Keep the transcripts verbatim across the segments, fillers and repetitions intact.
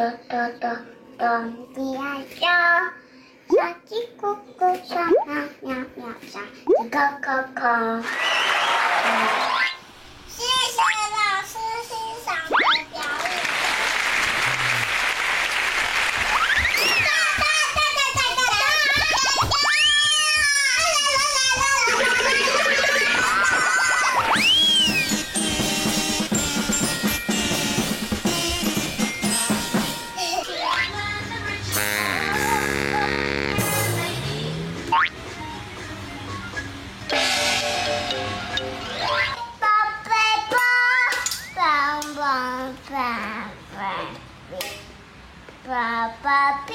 咚咚咚咚咿呀呀，小鸡咕咕小喵喵喵，小鸡扣扣扣。谢谢老师欣赏的表演。爸爸比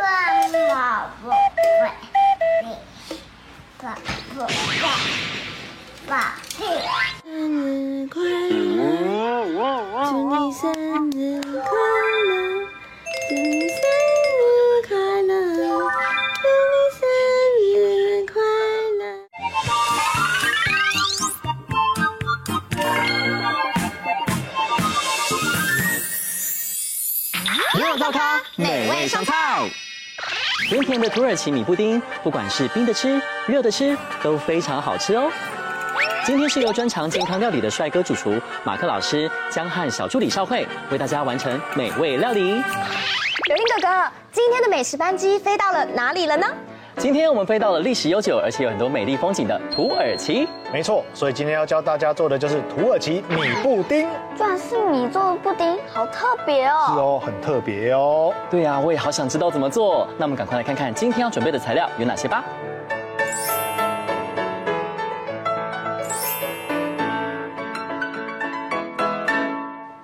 爸妈不会，你爸不会，爸屁。生日快乐，祝你生日快乐，祝你生日快乐，祝你生日快乐。牛肉高汤美味上套，甜甜的土耳其米布丁，不管是冰的吃热的吃都非常好吃哦。今天是由专长健康料理的帅哥主厨马克老师将和小助理少慧为大家完成美味料理。柳丁哥哥，今天的美食班机飞到了哪里了呢？今天我们飞到了历史悠久而且有很多美丽风景的土耳其。没错，所以今天要教大家做的就是土耳其米布丁。居然是米做的布丁，好特别哦！是哦，很特别哦。对啊，我也好想知道怎么做。那我们赶快来看看今天要准备的材料有哪些吧。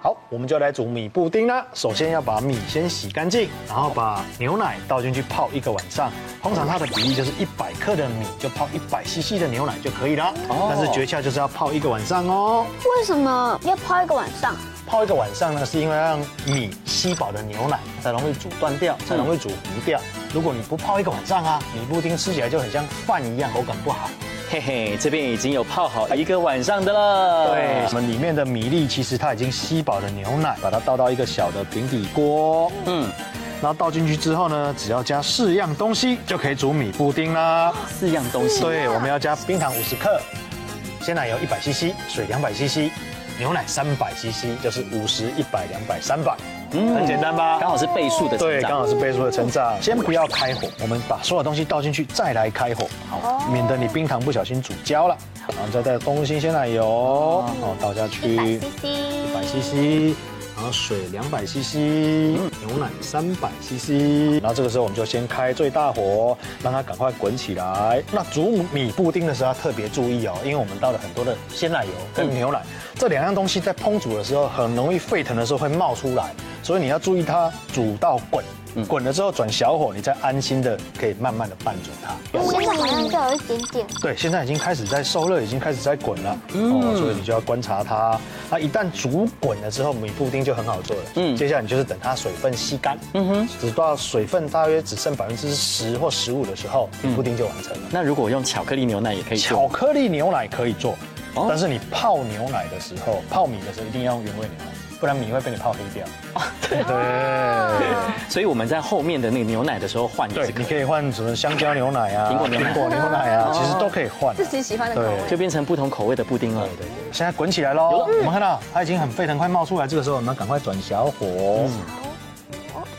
好，我们就来煮米布丁啦。首先要把米先洗干净，然后把牛奶倒进去泡一个晚上。通常它的比例就是一百克的米就泡一百 C C 的牛奶就可以了。但是诀窍就是要泡一个晚上哦。为什么要泡一个晚上？泡一个晚上呢，是因为让米吸饱的牛奶才容易煮断掉，才容易煮糊掉。如果你不泡一个晚上啊，米布丁吃起来就很像饭一样，口感不好。嘿嘿，这边已经有泡好一个晚上的了。对，我们里面的米粒其实它已经吸饱了牛奶，把它倒到一个小的平底锅。嗯，然后倒进去之后呢，只要加四样东西就可以煮米布丁啦。四样东西。对，我们要加冰糖五十克，鲜奶油一百 C C， 水两百 C C， 牛奶三百 C C， 就是五十、一百、两百、三百。嗯，很简单吧？刚好是倍数的成长。对，刚好是倍数的成长。先不要开火，我们把所有东西倒进去，再来开火，好，免得你冰糖不小心煮焦了。然后再带空心鲜奶油，然后倒下去，一百 C C， 然后水两百 C C， 牛奶三百 C C。然后这个时候我们就先开最大火，让它赶快滚起来。那煮米布丁的时候要特别注意哦，因为我们倒了很多的鲜奶油跟牛奶，这两样东西在烹煮的时候很容易沸腾的时候会冒出来。所以你要注意它煮到滚，滚了之后转小火，你再安心的可以慢慢的拌煮它。现在好像就有一点点。对，现在已经开始在受热，已经开始在滚了。嗯，所以你就要观察它。那一旦煮滚了之后，米布丁就很好做了。嗯，接下来你就是等它水分吸干。嗯哼，直到水分大约只剩百分之十或十五的时候，米布丁就完成了。那如果用巧克力牛奶也可以做。巧克力牛奶可以做，但是你泡牛奶的时候，泡米的时候一定要用原味牛奶。不然米会被你泡黑掉。对对，所以我们在后面的那个牛奶的时候换，对，你可以换什么香蕉牛奶啊、苹果牛奶啊，其实都可以换，自己喜欢的口味，就变成不同口味的布丁了。对对对，现在滚起来喽！我们看到它已经很沸腾，快冒出来，这个时候我们赶快转小火，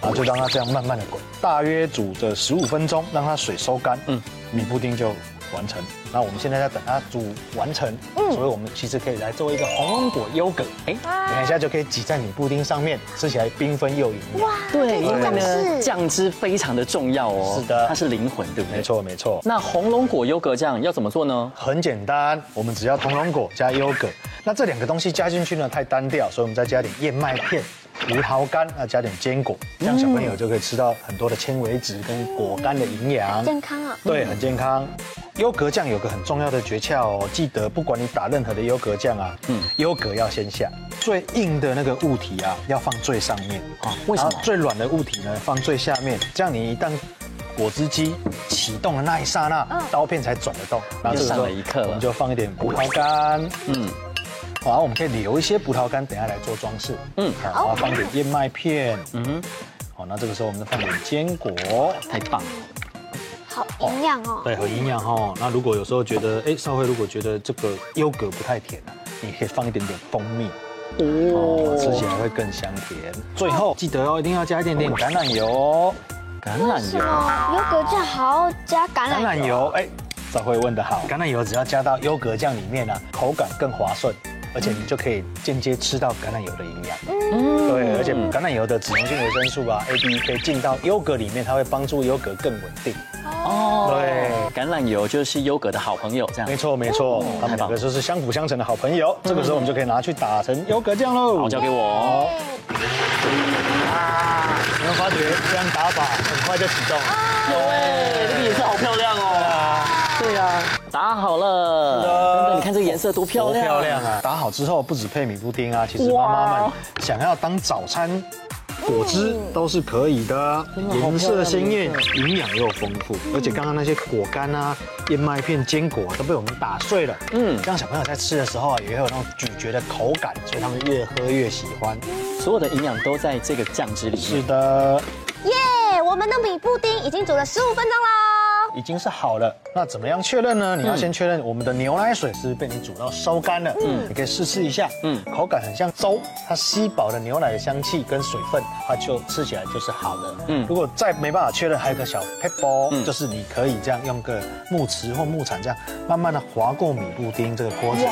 然后就让它这样慢慢的滚，大约煮着十五分钟，让它水收干，嗯，米布丁就完成。那我们现在在等它煮完成，嗯，所以我们其实可以来做一个红芒果优格，哎，等一下就可以挤在米布丁上面，吃起来缤纷又营养。哇，对，因为呢酱汁非常的重要哦，是的，它是灵魂，对不对？没错没错。那红芒果优格酱要怎么做呢？很简单，我们只要红芒果加优格，那这两个东西加进去呢太单调，所以我们再加点燕麦片、葡萄干，那加点坚果，这样小朋友就可以吃到很多的纤维质跟果干的营养，健康啊。对，很健康。优格酱有个很重要的诀窍哦，记得不管你打任何的优格酱啊，嗯，优格要先下，最硬的那个物体啊要放最上面啊，为什么？最软的物体呢放最下面，这样你一旦果汁机启动的那一刹那，刀片才转得动。然后这个时候我们就放一点葡萄干，嗯，好，然后我们可以留一些葡萄干，等下来做装饰。嗯，好，然后放点燕麦片。嗯，好，那这个时候我们再放点坚果，太棒了。 好营养哦，对，很营养哦。那如果有时候觉得，哎，稍微如果觉得这个优格不太甜啊，你可以放一点点蜂蜜，哦，吃起来会更香甜。最后记得哦，一定要加一点点橄榄油，橄榄油，优格酱好加橄榄油。橄榄油，哎，早会问得好，橄榄油只要加到优格酱里面啊，口感更滑顺，而且你就可以间接吃到橄榄油的营养。嗯，对，而且橄榄油的脂溶性维生素啊 A D E 进到优格里面，它会帮助优格更稳定。 哦， 对，橄榄油就是优格的好朋友，这样没错没错，他们两个就是相辅相成的好朋友。这个时候我们就可以拿去打成优格酱喽。好，交给我。啊，你们发觉这样打法很快就启动。有哎，这个颜色好漂亮哦。对呀，打好了。真的，你看这个颜色多漂亮。漂亮啊！打好之后不止配米布丁啊，其实妈妈们想要当早餐。 果汁都是可以的，颜色鲜艳，营养又丰富，而且刚刚那些果干啊、燕麦片、坚果啊都被我们打碎了，嗯，让小朋友在吃的时候啊也会有那种咀嚼的口感，所以他们越喝越喜欢。所有的营养都在这个酱汁里面。是的，耶！我们的米布丁已经煮了十五分钟喽，已经是好了。那怎么样确认呢？你要先确认我们的牛奶水是被你煮到收干了，嗯，你可以试吃一下，嗯，口感很像粥，它吸饱了牛奶的香气跟水分。 它就吃起来就是好的。嗯，如果再没办法确认，还有个小 撇步， 嗯，就是你可以这样用个木匙或木铲，这样慢慢的划过米布丁这个锅子。哇！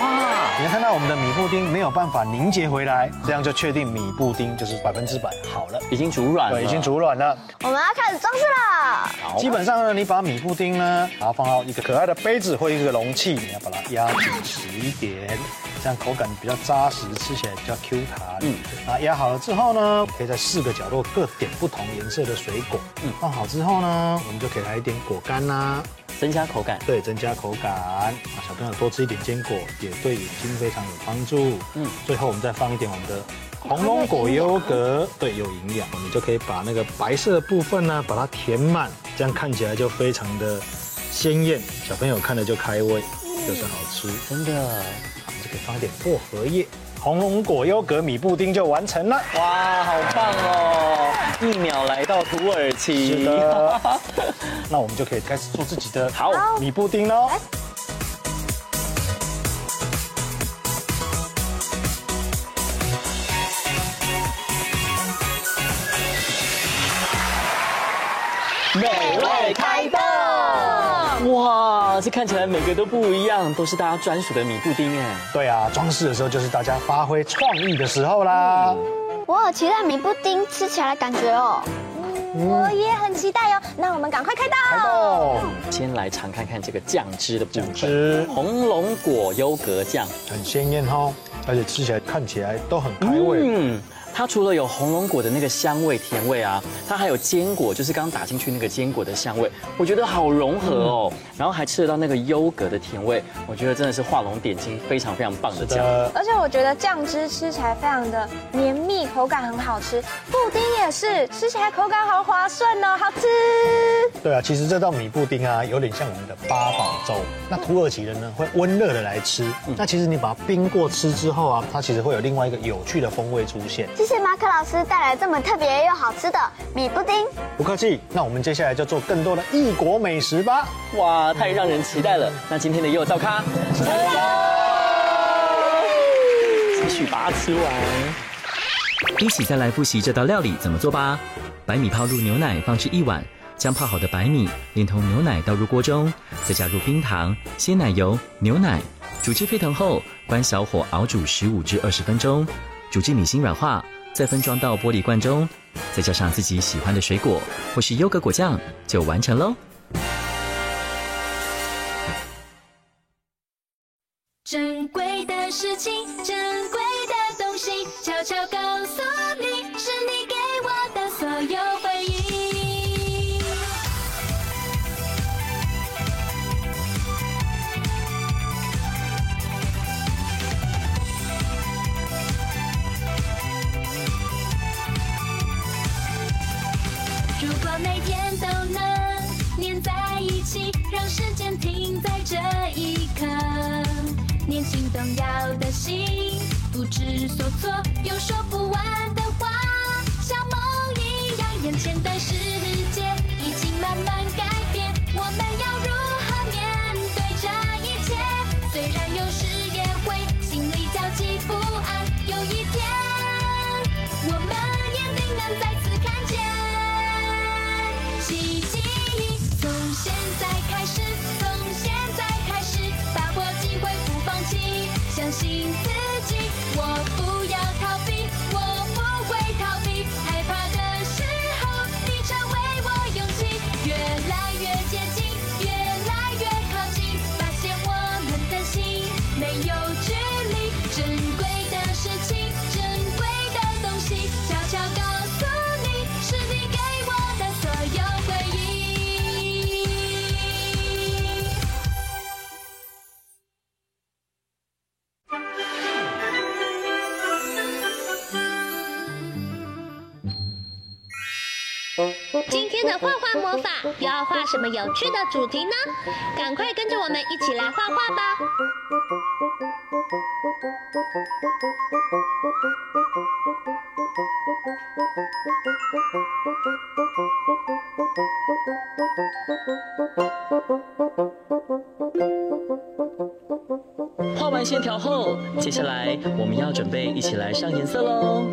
你看到我们的米布丁没有办法凝结回来，这样就确定米布丁就是百分之百好了，已经煮软了。对，已经煮软了。我们要开始装饰了。好，基本上呢，你把米布丁呢，然后放到一个可爱的杯子或一个容器，你要把它压紧实一点。 这样口感比较扎实，吃起来比较 Q 弹。嗯，啊，压好了之后呢，可以在四个角落各点不同颜色的水果。嗯，放好之后呢，我们就可以来一点果干啦，增加口感。对，增加口感。啊，小朋友多吃一点坚果，也对眼睛非常有帮助。嗯，最后我们再放一点我们的红龙果优格，对，有营养。我们就可以把那个白色的部分呢，把它填满，这样看起来就非常的鲜艳，小朋友看了就开胃，就是好吃，真的。 可以放一点薄荷叶，红龙果优格米布丁就完成了。哇，好棒哦！一秒来到土耳其。是的。那我们就可以开始做自己的好米布丁喽。美味开动！哇！ 这看起来每个都不一样，都是大家专属的米布丁哎。对啊，装饰的时候就是大家发挥创意的时候啦。嗯、我好期待米布丁吃起来的感觉哦。嗯、我也很期待哦。那我们赶快开动。嗯、先来尝看看这个酱汁的部分。酱汁，红龙果优格酱，很鲜艳哦，而且吃起来看起来都很开胃。嗯。 它除了有红龙果的那个香味、甜味啊，它还有坚果，就是刚打进去那个坚果的香味，我觉得好融合哦。然后还吃得到那个优格的甜味，我觉得真的是画龙点睛，非常非常棒的酱。而且我觉得酱汁吃起来非常的绵密，口感很好吃。布丁也是，吃起来口感好滑顺哦，好吃。对啊，其实这道米布丁啊，有点像我们的八宝粥。那土耳其人呢，会温热的来吃。那其实你把它冰过吃之后啊，它其实会有另外一个有趣的风味出现。 谢谢马可老师带来这么特别又好吃的米布丁。不客气，那我们接下来就做更多的异国美食吧。哇，太让人期待了！那今天的幼造咖，成功！继续把它吃完。一起再来复习这道料理怎么做吧。白米泡入牛奶，放置一晚。将泡好的白米连同牛奶倒入锅中，再加入冰糖、鲜奶油、牛奶，煮至沸腾后，关小火熬煮十五至二十分钟。 煮至米心软化，再分装到玻璃罐中，再加上自己喜欢的水果或是优格果酱，就完成喽。珍贵的事情，珍贵的东西，悄悄告诉你，是你给我的所有回忆。每天都能黏在一起，让时间停在这一刻。年轻动摇的心，不知所措，有说不完的话，像梦一样，眼前的世界已经慢慢改变，我们要如何面对这一切？虽然有时也会心里焦急不安，有一天我们一定能再次看见奇迹。从现在开始，从现在开始，把握机会不放弃，相信自己，我不要逃避，我不会逃避，害怕的时候你成为我勇气，越来越接近，越来越靠近，发现我们的心没有距离，珍贵的事情，珍贵的东西，悄悄告诉你，是你给我的所有回忆。今天的画画魔法又要画什么有趣的主题呢？赶快跟着我们一起来画画吧！画完线条后，接下来我们要准备一起来上颜色喽。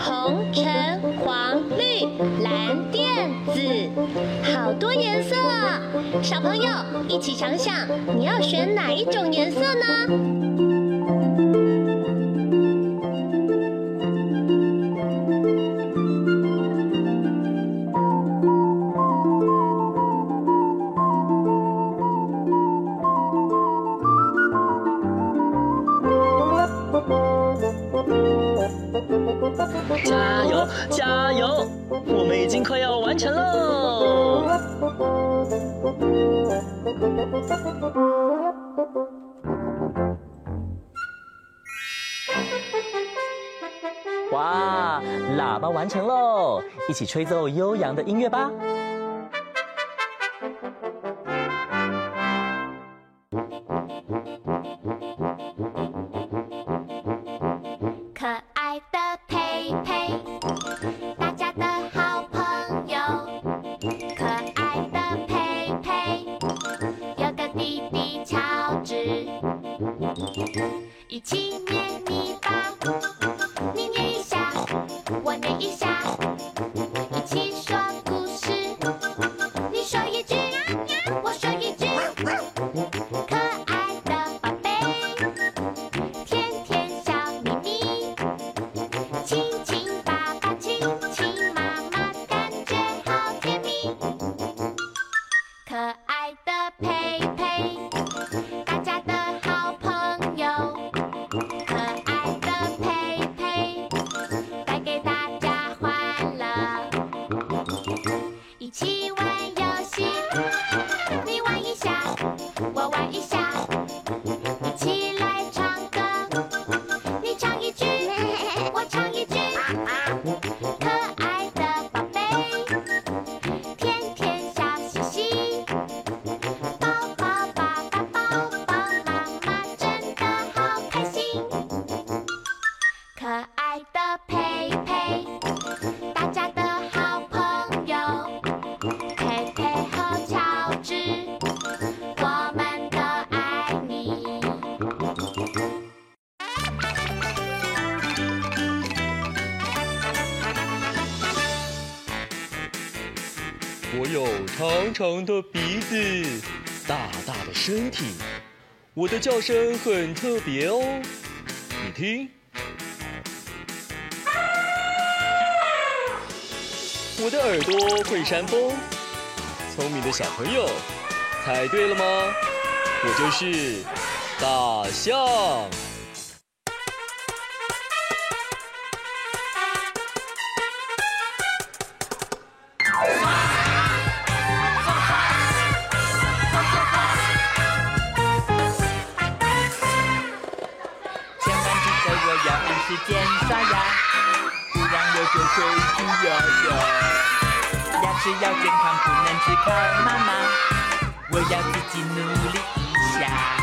红、橙、黄、绿、蓝、靛、紫，好多颜色啊！小朋友，一起想想，你要选哪一种颜色呢？加油加油，我们已经快要完成喽！哇，喇叭完成喽！一起吹奏悠扬的音乐吧。一起捏泥巴，你捏一下，我捏一下，一起说故事，你说一句，我说一句，可爱的宝贝，甜甜小咪咪，亲亲爸爸，亲亲妈妈，感觉好甜蜜。可爱的佩佩，大家的好朋友。我有长长的鼻子，大大的身体，我的叫声很特别哦，你听，我的耳朵会扇风。聪明的小朋友，猜对了吗？我就是大象。时间刷牙，不然我就会蛀牙牙。牙齿要健康，不能只靠妈妈，我要自己努力一下。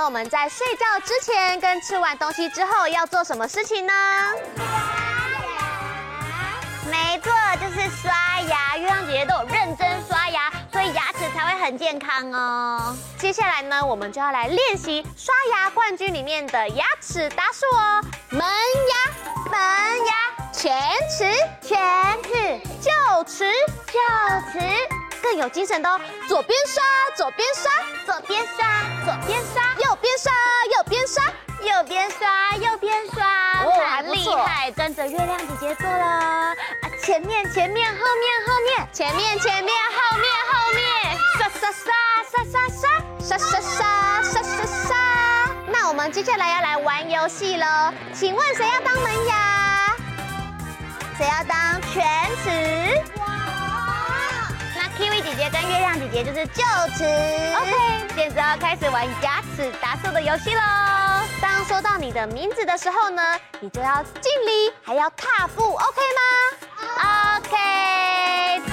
问我们在睡觉之前跟吃完东西之后要做什么事情呢？没错，就是刷牙。月亮姐姐都有认真刷牙，所以牙齿才会很健康哦。接下来呢，我们就要来练习刷牙冠军里面的牙齿达数哦。门牙，门牙，前齿，前齿，臼齿，臼齿。 更有精神的哦！左边刷，左边刷，左边刷，左边刷，右边刷，右边刷，右边刷，右边刷。哦，还不错，厉害，跟着月亮姐姐做了啊！前面，前面，后面，后面，前面，前面，后面，后面，刷刷刷刷刷刷刷刷刷刷刷。那我们接下来要来玩游戏喽，请问谁要当门牙？谁要当犬齿？ Kiwi 姐姐跟月亮姐姐就是臼齿。OK， 现在要开始玩牙齿达数的游戏喽。当说到你的名字的时候呢，你就要敬礼，还要踏步 ，OK 吗 ？OK，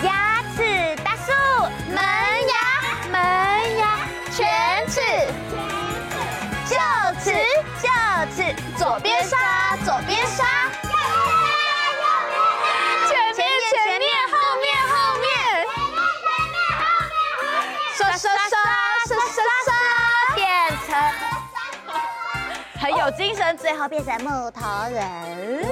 牙齿达数，门牙，门牙，犬齿，臼齿，臼齿，左边刷，左边刷。 很有精神，最后变成木头人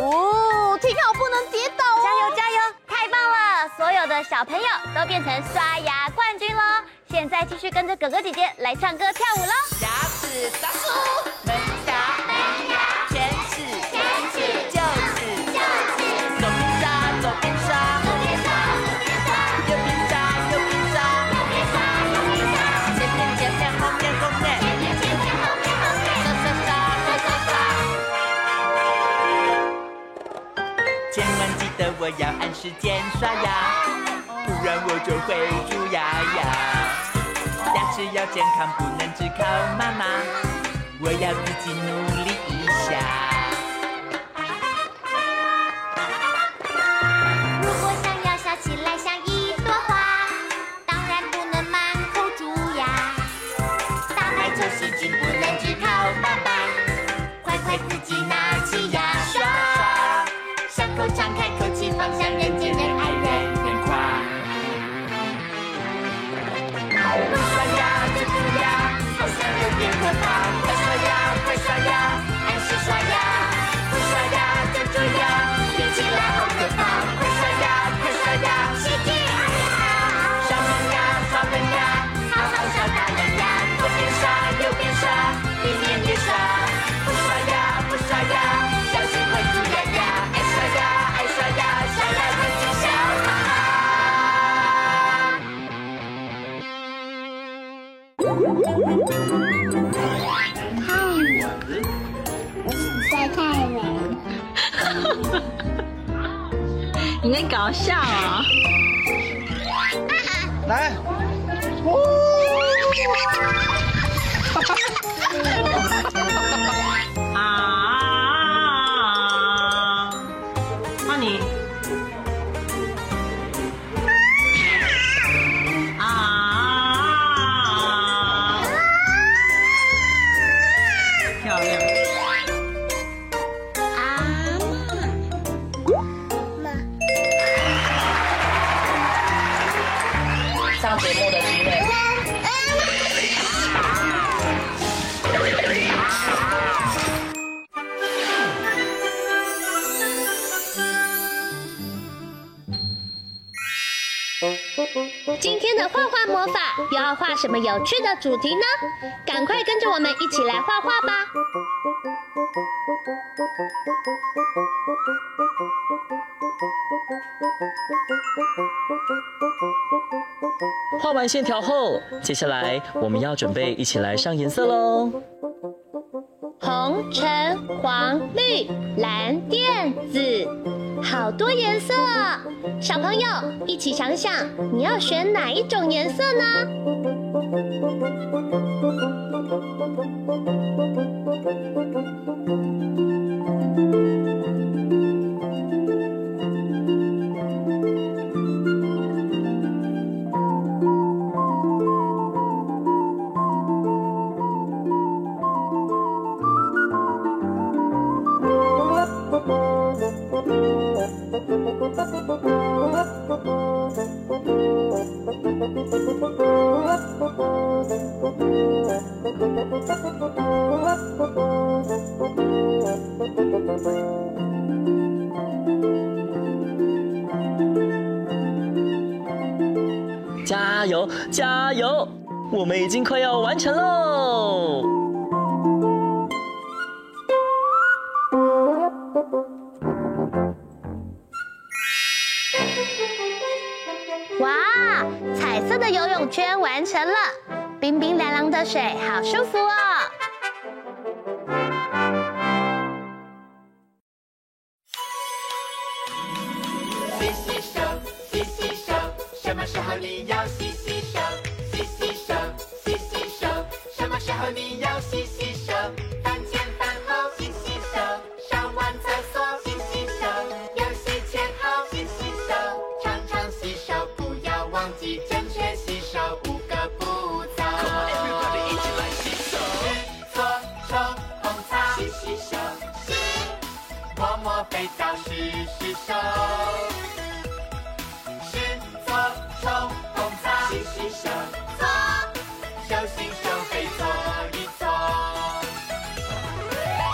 哦！听好，不能跌倒哦！加油加油，太棒了！所有的小朋友都变成刷牙冠军喽！现在继续跟着哥哥姐姐来唱歌跳舞喽！牙齿达数，门牙门牙，犬齿犬齿，臼齿臼齿，左边刷左边刷左边刷左边刷，右边刷右边刷右边刷右边刷，前面前面后面后面，前面前面后面后面，刷刷刷。 千万记得我要按时间刷牙，不然我就会蛀牙牙。牙齿要健康，不能只靠妈妈，我要自己努力一下。如果想要笑起来像一朵花，当然不能满口蛀牙。打排球细菌不能只靠爸爸，快快自己拿起牙刷。 伤口敞开，口气放下，人见人爱，人人夸。快刷牙，别蛀牙，好像有点可怕。快刷牙，快刷牙，按时刷牙。不刷牙就蛀牙，听起来好可怕。快刷牙，快刷牙，洗洁牙。刷门牙，刷门牙，好好刷大门牙。左边刷，右边刷，一面也刷。不刷牙，不刷牙，小心会蛀牙牙。 你在搞笑啊！来，啊！那你啊！漂亮。 上节目的机会。今天的画画魔法又要画什么有趣的主题呢？赶快跟着我们一起来画画吧！ 画完线条后，接下来我们要准备一起来上颜色喽。红、橙、黄、绿、蓝、靛、紫，好多颜色哦！小朋友，一起想想你要选哪一种颜色呢？加油，加油！我们已经快要完成喽。 哇，彩色的游泳圈完成了，冰冰凉凉的水，好舒服哦！洗洗手，洗洗手，什么时候你要洗洗手？洗洗手，洗洗手，什么时候你要洗洗手？饭前饭后洗洗手，上完厕所洗洗手，游戏前后洗洗手，常常洗手。 忘记正确洗手五个步骤。Come on everybody， 一起来洗手。吃搓手碰擦，洗洗手。洗，摸摸肥皂湿湿手。吃搓手碰擦，洗洗手。搓，手心手背搓一搓。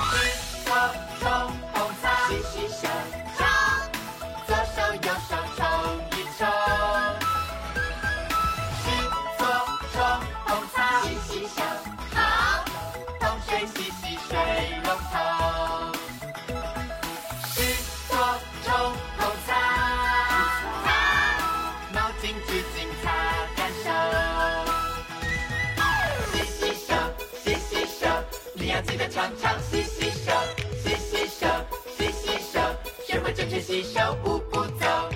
吃搓手碰擦，洗洗手。搓，左手右手搓。 常常洗洗手，洗洗手，洗洗手，学会正确洗手五步骤。